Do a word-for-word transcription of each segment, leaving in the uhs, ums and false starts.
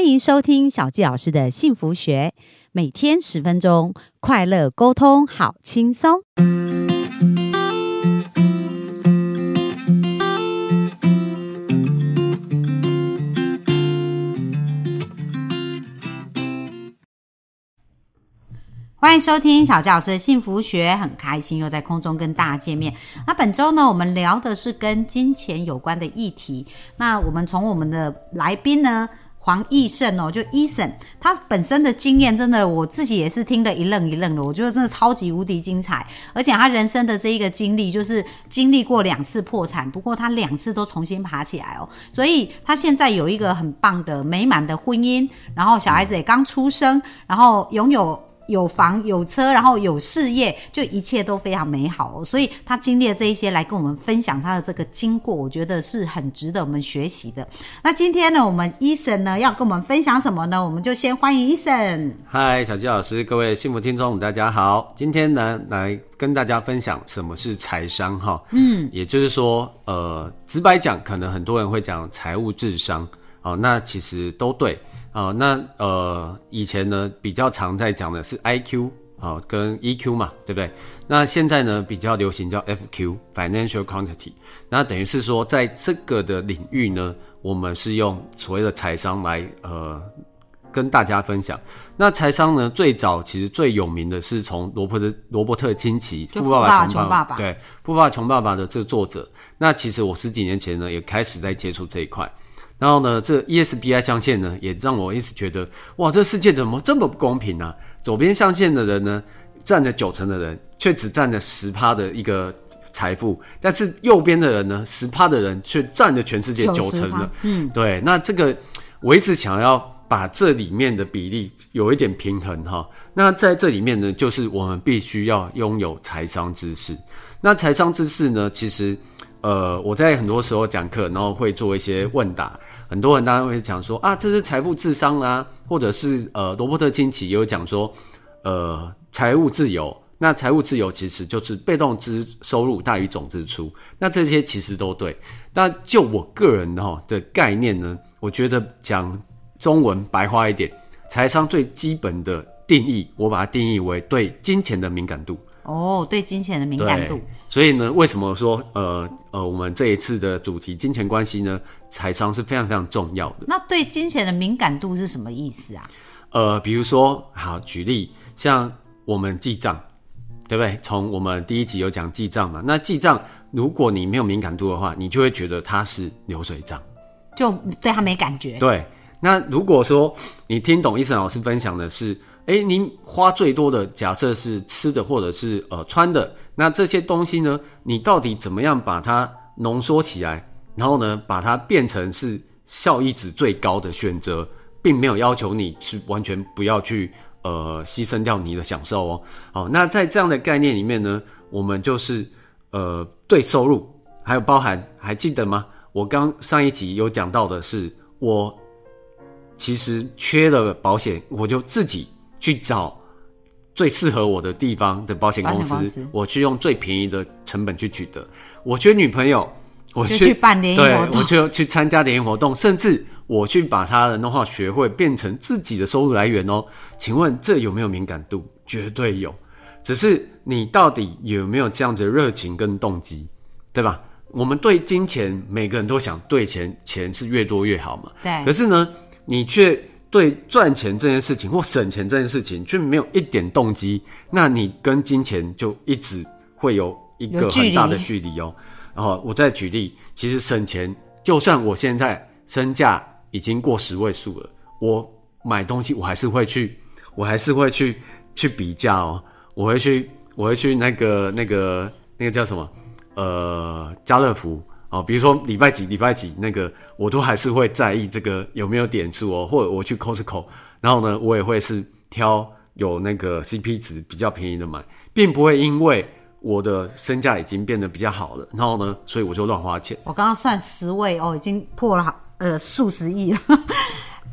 欢迎收听小纪老师的幸福学，每天十分钟，快乐沟通好轻松。欢迎收听小纪老师的幸福学，很开心又在空中跟大家见面。那本周呢，我们聊的是跟金钱有关的议题。那我们从我们的来宾呢黄奕胜哦，就 Eason， 他本身的经验真的我自己也是听得一愣一愣的，我觉得真的超级无敌精彩。而且他人生的这一个经历，就是经历过两次破产，不过他两次都重新爬起来哦，所以他现在有一个很棒的美满的婚姻，然后小孩子也刚出生，然后拥有有房有车，然后有事业，就一切都非常美好哦。所以他经历了这一些来跟我们分享他的这个经过，我觉得是很值得我们学习的。那今天呢，我们 Eason 呢要跟我们分享什么呢？我们就先欢迎 Eason。嗨，小纪老师，各位幸福听众大家好。今天呢来跟大家分享什么是财商哈，嗯，也就是说，呃，直白讲，可能很多人会讲财务智商，哦，那其实都对。哦，那呃，以前呢比较常在讲的是 I Q 哦跟 E Q 嘛，对不对？那现在呢比较流行叫 F Q（Financial Quantity）， 那等于是说在这个的领域呢，我们是用所谓的财商来呃跟大家分享。那财商呢，最早其实最有名的是从罗伯特罗伯特清崎《富爸爸穷爸爸》对《富爸爸穷爸爸》的这个作者。那其实我十几年前呢也开始在接触这一块。然后呢，这 E S B I 象限呢，也让我一直觉得，哇，这世界怎么这么不公平啊？左边象限的人呢，占了九成的人，却只占了 百分之十 的一个财富，但是右边的人呢 百分之十 的人却占了全世界九成的。嗯，对，那这个我一直想要把这里面的比例有一点平衡哈。那在这里面呢，就是我们必须要拥有财商知识。那财商知识呢，其实。呃，我在很多时候讲课，然后会做一些问答，很多人当然会讲说啊，这是财富智商啦、啊，或者是呃，罗伯特清崎也有讲说，呃，财务自由。那财务自由其实就是被动支收入大于总支出，那这些其实都对。那就我个人哈的概念呢，我觉得讲中文白话一点，财商最基本的定义，我把它定义为对金钱的敏感度。哦，对金钱的敏感度。所以呢，为什么说呃呃，我们这一次的主题金钱关系呢，财商是非常非常重要的。那对金钱的敏感度是什么意思啊？呃，比如说，好举例，像我们记账，对不对？从我们第一集有讲记账嘛，那记账如果你没有敏感度的话，你就会觉得它是流水账，就对它没感觉。对，那如果说你听懂Eason老师分享的是。诶，您花最多的假设是吃的或者是呃穿的，那这些东西呢，你到底怎么样把它浓缩起来，然后呢把它变成是效益值最高的选择，并没有要求你去完全不要去呃牺牲掉你的享受哦。好，那在这样的概念里面呢，我们就是呃对收入还有包含，还记得吗？我刚上一集有讲到的是，我其实缺了保险，我就自己去找最适合我的地方的保险公司，我去用最便宜的成本去取得。我缺女朋友，我 去, 就去办联谊活动，对，我就去参加联谊活动，甚至我去把他的 know-how 学会变成自己的收入来源哦。请问这有没有敏感度？绝对有，只是你到底有没有这样子的热情跟动机，对吧？我们对金钱，每个人都想对钱，钱是越多越好嘛。对。可是呢，你却。对赚钱这件事情或省钱这件事情却没有一点动机，那你跟金钱就一直会有一个很大的距离哦。然后我再举例，其实省钱，就算我现在身价已经过十位数了，我买东西我还是会去，我还是会去去比价哦，我会去，我会去那个那个那个叫什么呃家乐福。哦，比如说礼拜几礼拜几那个，我都还是会在意这个有没有点数哦，或者我去 Costco， 然后呢，我也会是挑有那个 C P 值比较便宜的买，并不会因为我的身价已经变得比较好了，然后呢，所以我就乱花钱。我刚刚算十位哦，已经破了呃数十亿了。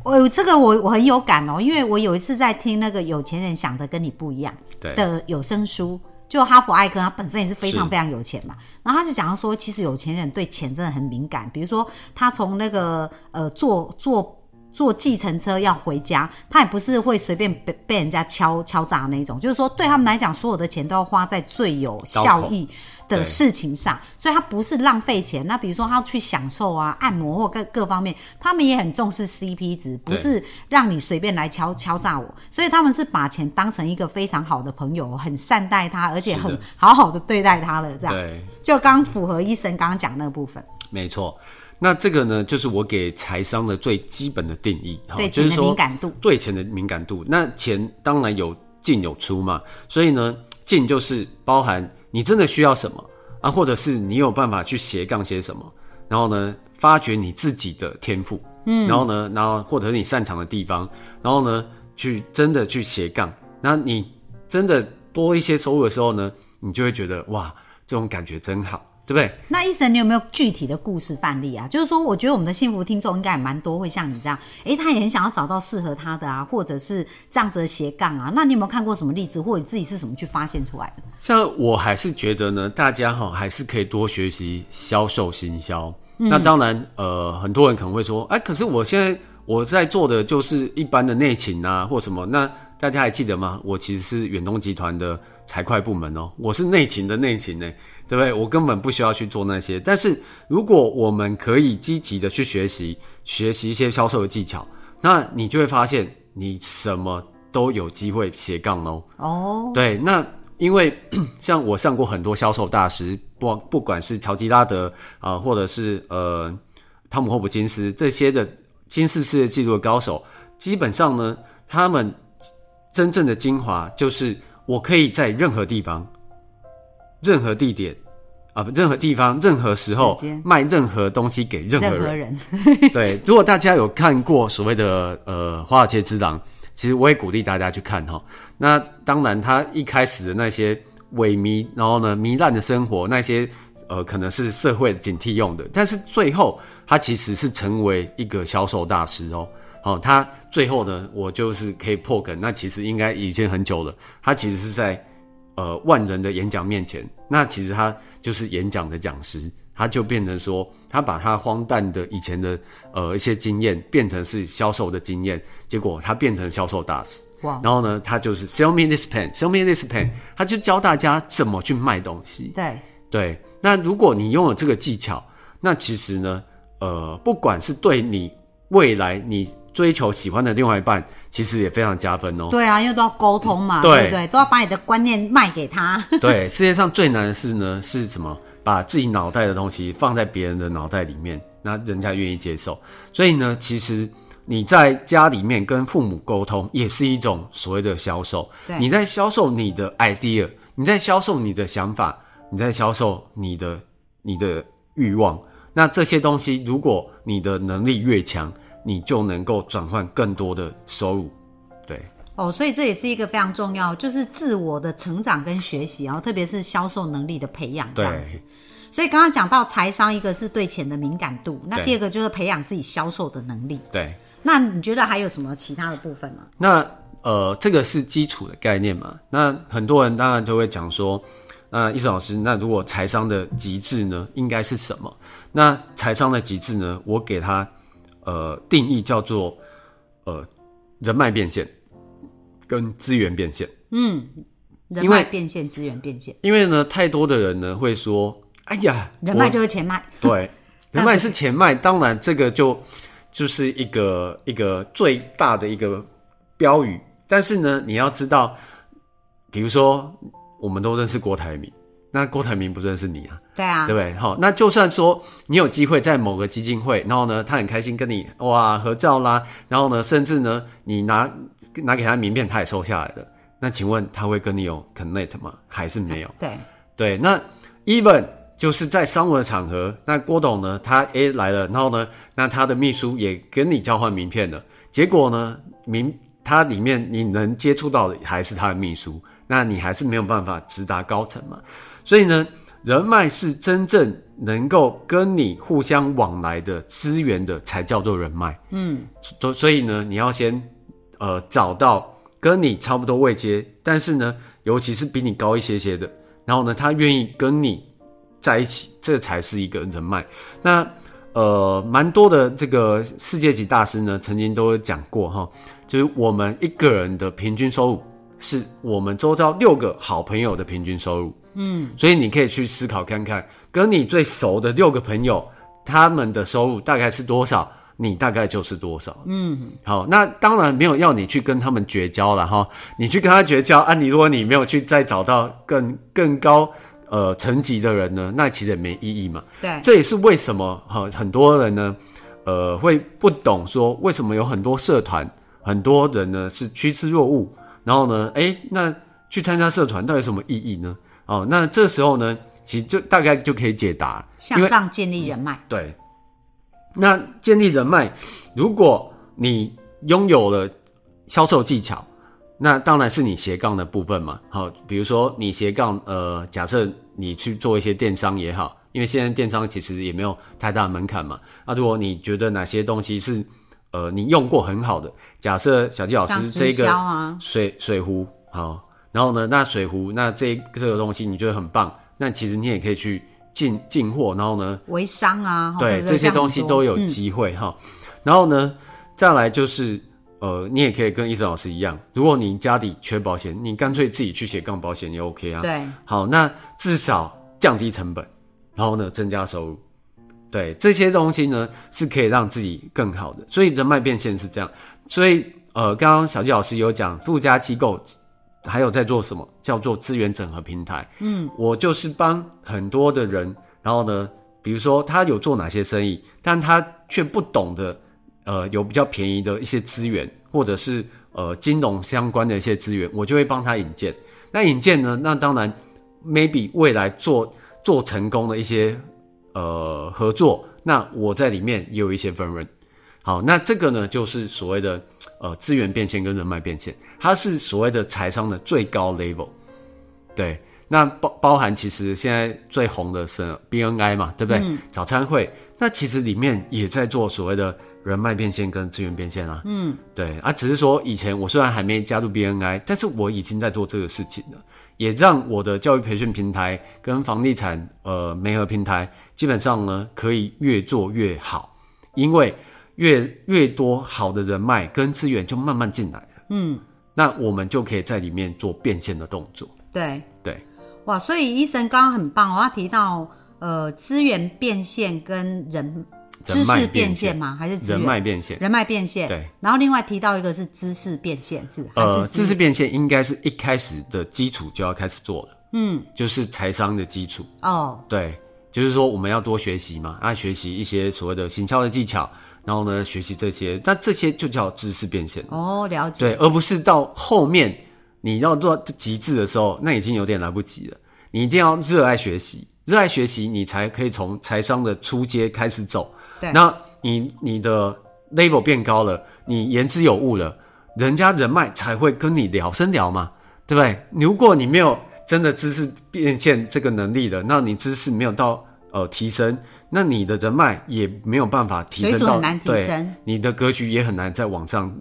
我这个我我很有感哦，因为我有一次在听那个有钱人想的跟你不一样的有声书。就哈佛艾克，他本身也是非常非常有钱嘛，然后他就讲到说，其实有钱人对钱真的很敏感，比如说他从那个呃做做坐计程车要回家，他也不是会随便被被人家敲敲诈那种，就是说对他们来讲所有的钱都要花在最有效益的事情上，所以他不是浪费钱。那比如说他去享受啊按摩或 各, 各方面，他们也很重视 C P 值，不是让你随便来敲敲诈我，所以他们是把钱当成一个非常好的朋友，很善待他，而且很好好的对待他了，这样对，就刚符合Eason刚刚讲那个部分，没错。那这个呢就是我给财商的最基本的定义，对钱的敏感度，对钱的敏感度。那钱当然有进有出嘛，所以呢进就是包含你真的需要什么啊，或者是你有办法去斜杠些什么，然后呢发掘你自己的天赋，嗯，然后呢然后或者是你擅长的地方，然后呢去真的去斜杠，那你真的多一些收入的时候呢，你就会觉得哇这种感觉真好，对不对？那Eason你有没有具体的故事范例啊？就是说我觉得我们的幸福听众应该也蛮多会像你这样，诶他也很想要找到适合他的啊，或者是这样子的斜杠啊，那你有没有看过什么例子，或者自己是怎么去发现出来的？像我还是觉得呢大家齁还是可以多学习销售行销，嗯，那当然呃很多人可能会说哎，可是我现在我在做的就是一般的内勤啊或什么，那大家还记得吗？我其实是远东集团的财会部门哦，我是内勤的内勤耶，对不对？我根本不需要去做那些。但是如果我们可以积极的去学习，学习一些销售的技巧，那你就会发现你什么都有机会斜杠哦。哦，对，那因为像我上过很多销售大师，不不管是乔吉拉德啊，呃，或者是呃汤姆霍普金斯这些的金氏世界纪录的高手，基本上呢，他们真正的精华就是我可以在任何地方任何地点啊，任何地方任何时候卖任何东西给任何人, 任何人对，如果大家有看过所谓的呃华尔街之狼，其实我也鼓励大家去看齁，那当然他一开始的那些萎靡然后呢糜烂的生活，那些呃可能是社会警惕用的，但是最后他其实是成为一个销售大师哦。哦，他最后呢，我就是可以破梗，那其实应该已经很久了。他其实是在呃万人的演讲面前，那其实他就是演讲的讲师，他就变成说，他把他荒诞的以前的呃一些经验变成是销售的经验，结果他变成销售大师。Wow. 然后呢，他就是 sell me this pen, sell me this pen， 他就教大家怎么去卖东西。对对，那如果你拥有这个技巧，那其实呢，呃，不管是对你未来你追求喜欢的另外一半其实也非常加分哦。对啊，因为都要沟通嘛，嗯，对，对不对？都要把你的观念卖给他。对，世界上最难的事呢是什么？把自己脑袋的东西放在别人的脑袋里面，那人家愿意接受。所以呢，其实你在家里面跟父母沟通也是一种所谓的销售。你在销售你的 idea， 你在销售你的想法，你在销售你的你的欲望。那这些东西，如果你的能力越强，你就能够转换更多的收入，对哦，所以这也是一个非常重要，就是自我的成长跟学习，然后特别是销售能力的培养这样子。所以刚刚讲到财商，一个是对钱的敏感度，那第二个就是培养自己销售的能力。对，那你觉得还有什么其他的部分吗？那呃，这个是基础的概念嘛。那很多人当然都会讲说，那Eason老师，那如果财商的极致呢，应该是什么？那财商的极致呢，我给他。呃，定义叫做呃人脉变现跟资源变现。嗯，人脉变现、资源变现。因为呢，太多的人呢会说：“哎呀，人脉就是钱脉。”对，人脉是钱脉，当然这个就就是一个一个最大的一个标语。但是呢，你要知道，比如说我们都认识郭台铭，那郭台铭不认识你啊。对啊，对不对？好，那就算说你有机会在某个基金会，然后呢，他很开心跟你哇合照啦，然后呢，甚至呢，你拿拿给他名片，他也收下来了。那请问他会跟你有 connect 吗？还是没有？对对，那 even 就是在商务的场合，那郭董呢，他诶来了，然后呢，那他的秘书也跟你交换名片了，结果呢，名他里面你能接触到的还是他的秘书，那你还是没有办法直达高层嘛，所以呢。人脉是真正能够跟你互相往来的资源的才叫做人脉。嗯，所以呢，你要先呃找到跟你差不多位阶，但是呢，尤其是比你高一些些的，然后呢，他愿意跟你在一起，这才是一个人脉。那呃，蛮多的这个世界级大师呢，曾经都讲过哈，就是我们一个人的平均收入是我们周遭六个好朋友的平均收入。嗯，所以你可以去思考看看，跟你最熟的六个朋友，他们的收入大概是多少，你大概就是多少。嗯，好，那当然没有要你去跟他们绝交啦哈，你去跟他绝交啊，你如果你没有去再找到更更高。呃，层级的人呢，那其实也没意义嘛。对，这也是为什么很多人呢，呃，会不懂说为什么有很多社团，很多人呢是趋之若鹜，然后呢，哎，那去参加社团到底有什么意义呢？哦，那这时候呢，其实就大概就可以解答，向上建立人脉。嗯，对，那建立人脉，如果你拥有了销售技巧。那当然是你斜杠的部分嘛，好，比如说你斜杠，呃，假设你去做一些电商也好，因为现在电商其实也没有太大的门槛嘛。那，啊，如果你觉得哪些东西是，呃，你用过很好的，假设小纪老师这个水水壶，好，然后呢，那水壶那这这个东西你觉得很棒，那其实你也可以去进进货，然后呢，微商啊，对，这些东西都有机会哈。嗯，然后呢，再来就是。呃，你也可以跟Eason老师一样，如果你家里缺保险，你干脆自己去斜杠保险也 OK 啊。对，好，那至少降低成本，然后呢增加收入，对，这些东西呢是可以让自己更好的。所以人脉变现是这样。所以呃，刚刚小纪老师有讲，附加机构还有在做什么叫做资源整合平台。嗯，我就是帮很多的人，然后呢，比如说他有做哪些生意，但他却不懂得。呃，有比较便宜的一些资源，或者是呃金融相关的一些资源，我就会帮他引荐。那引荐呢？那当然 ，maybe 未来做做成功的一些呃合作，那我在里面也有一些分润。好，那这个呢，就是所谓的呃资源变现跟人脉变现，它是所谓的财商的最高 level。对，那包包含其实现在最红的是 B N I 嘛，对不对？嗯，早餐会，那其实里面也在做所谓的。人脉变现跟资源变现啊，嗯，对啊，只是说以前我虽然还没加入 B N I， 但是我已经在做这个事情了，也让我的教育培训平台跟房地产呃媒合平台，基本上呢可以越做越好，因为越越多好的人脉跟资源就慢慢进来了，嗯，那我们就可以在里面做变现的动作，对对，哇，所以Eason刚刚很棒，我要提到呃资源变现跟人。知识变现吗？还是人脉变现？人脉变现。对。然后另外提到一个是知识变现，是呃，知识变现应该是一开始的基础就要开始做了。嗯，就是财商的基础。哦，对，就是说我们要多学习嘛，啊，学习一些所谓的行销的技巧，然后呢，学习这些，但这些就叫知识变现。哦，了解。对，而不是到后面你要做到极致的时候，那已经有点来不及了。你一定要热爱学习，热爱学习，你才可以从财商的初阶开始走。对，那你你的 level 变高了，你言之有物了，人家人脉才会跟你聊深聊嘛，对不对？如果你没有真的知识变现这个能力了，那你知识没有到呃提升，那你的人脉也没有办法提升到，水准很难提升，对，你的格局也很难再往上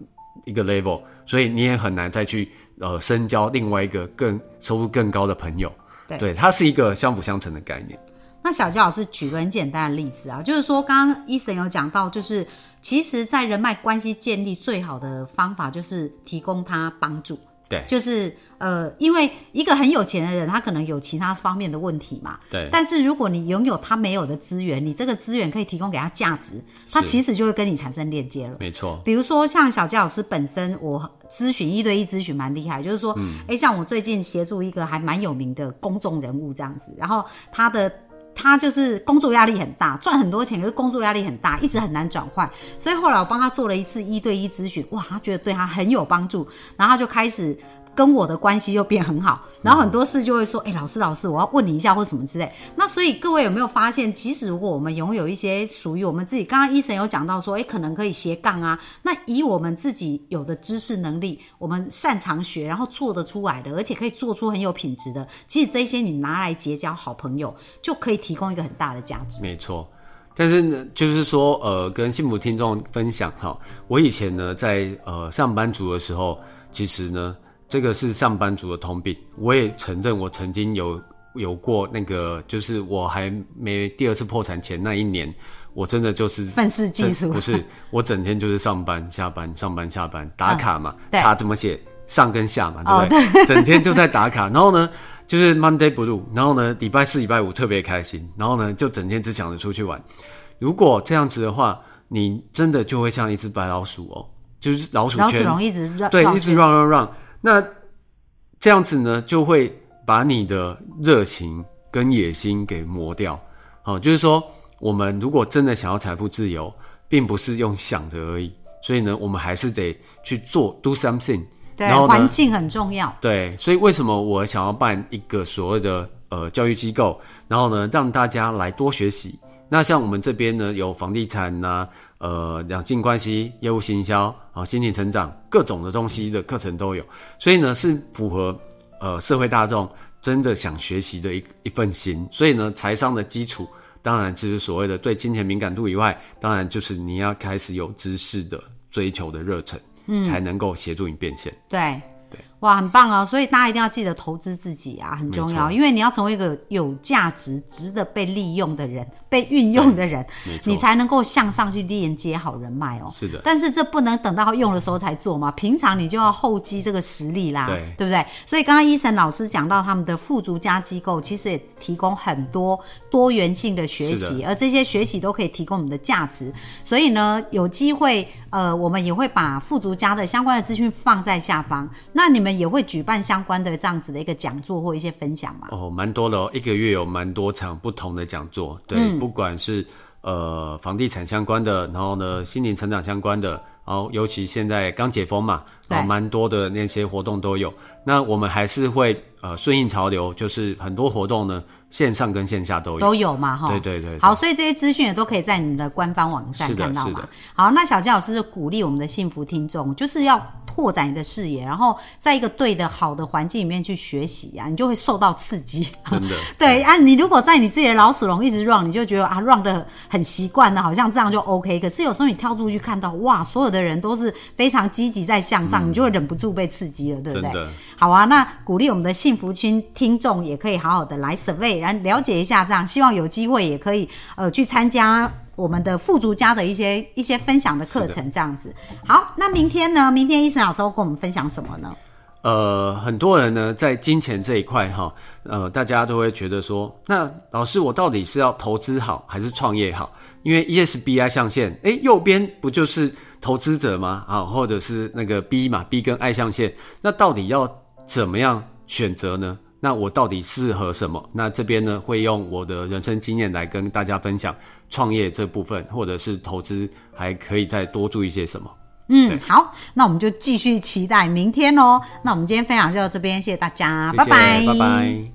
一个 level， 所以你也很难再去呃深交另外一个更收入更高的朋友，对，对，它是一个相辅相成的概念。那小纪老师举个很简单的例子啊，就是说刚刚Eason有讲到，就是其实在人脉关系建立最好的方法就是提供他帮助，对，就是呃，因为一个很有钱的人他可能有其他方面的问题嘛，对，但是如果你拥有他没有的资源，你这个资源可以提供给他价值，他其实就会跟你产生链接了，没错。比如说像小纪老师本身我咨询一对一咨询蛮厉害，就是说哎、嗯欸，像我最近协助一个还蛮有名的公众人物这样子，然后他的他就是工作压力很大，赚很多钱，可是工作压力很大，一直很难转换。所以后来我帮他做了一次一对一咨询，哇，他觉得对他很有帮助，然后他就开始跟我的关系又变很好，然后很多事就会说，哎、欸，老师老师，我要问你一下或什么之类。那所以各位有没有发现，其实如果我们拥有一些属于我们自己，刚刚Eason有讲到说，哎、欸，可能可以斜杠啊，那以我们自己有的知识能力，我们擅长学，然后做得出来的，而且可以做出很有品质的，其实这些你拿来结交好朋友，就可以提供一个很大的价值。没错。但是呢，就是说，呃，跟幸福听众分享哈，我以前呢在呃上班族的时候，其实呢。这个是上班族的通病，我也承认我曾经有有过那个，就是我还没第二次破产前那一年，我真的就是愤世嫉俗，不是，我整天就是上班下班上班下班打卡嘛、嗯、卡怎么写上跟下嘛，对不对？哦、对整天就在打卡，然后呢就是 Monday Blue， 然后呢礼拜四礼拜五特别开心，然后呢就整天只想着出去玩。如果这样子的话，你真的就会像一只白老鼠哦，就是老鼠圈，老鼠笼一直对一直 run run run。那这样子呢，就会把你的热情跟野心给磨掉。好、哦，就是说，我们如果真的想要财富自由，并不是用想的而已，所以呢，我们还是得去做 do something。对，环境很重要。对，所以为什么我想要办一个所谓的呃教育机构，然后呢，让大家来多学习。那像我们这边呢，有房地产啊，呃，两性关系、业务行销啊、心理成长各种的东西的课程都有，所以呢是符合呃社会大众真的想学习的一一份心。所以呢，财商的基础当然就是所谓的对金钱敏感度以外，当然就是你要开始有知识的追求的热忱，嗯，才能够协助你变现。对。哇，很棒哦！所以大家一定要记得投资自己啊，很重要，因为你要成为一个有价值、值得被利用的人、被运用的人，你才能够向上去链接好人脉哦。是的，但是这不能等到用的时候才做嘛，平常你就要厚积这个实力啦，对，对不对？所以刚刚Eason老师讲到他们的富足家机构，其实也提供很多多元性的学习，而这些学习都可以提供我们的价值。所以呢，有机会呃，我们也会把富足家的相关的资讯放在下方。那你们也会举办相关的这样子的一个讲座或一些分享吗？哦，蛮多的哦，一个月有蛮多场不同的讲座，对，嗯、不管是呃房地产相关的，然后呢心灵成长相关的，然后尤其现在刚解封嘛，然后蛮多的那些活动都有。那我们还是会呃顺应潮流，就是很多活动呢线上跟线下都有都有嘛，哈，对对 对, 对。好，所以这些资讯也都可以在你的官方网站看到嘛。是的，是的。好，那小杰老师就鼓励我们的幸福听众，就是要拓展你的视野，然后在一个对的好的环境里面去学习啊，你就会受到刺激。真的。对、嗯、啊，你如果在你自己的老鼠笼一直 run， 你就觉得啊 run 的很习惯了，好像这样就 OK。可是有时候你跳出去看到哇，所有的人都是非常积极在向上，嗯、你就会忍不住被刺激了，对不对？真的。好啊，那鼓励我们的幸福群听众也可以好好的来 survey， 然后了解一下，这样希望有机会也可以呃去参加。我们的富足家的一些一些分享的课程这样子。好，那明天呢？明天Eason老师会跟我们分享什么呢？呃，很多人呢在金钱这一块哈，呃，大家都会觉得说，那老师我到底是要投资好还是创业好？因为 E S B I 象限，哎，右边不就是投资者吗？啊，或者是那个 B 嘛 ，B 跟 I 象限，那到底要怎么样选择呢？那我到底适合什么？那这边呢，会用我的人生经验来跟大家分享创业这部分，或者是投资，还可以再多注意些什么。嗯，好，那我们就继续期待明天咯。那我们今天分享就到这边，谢谢大家，谢谢，拜拜，拜拜。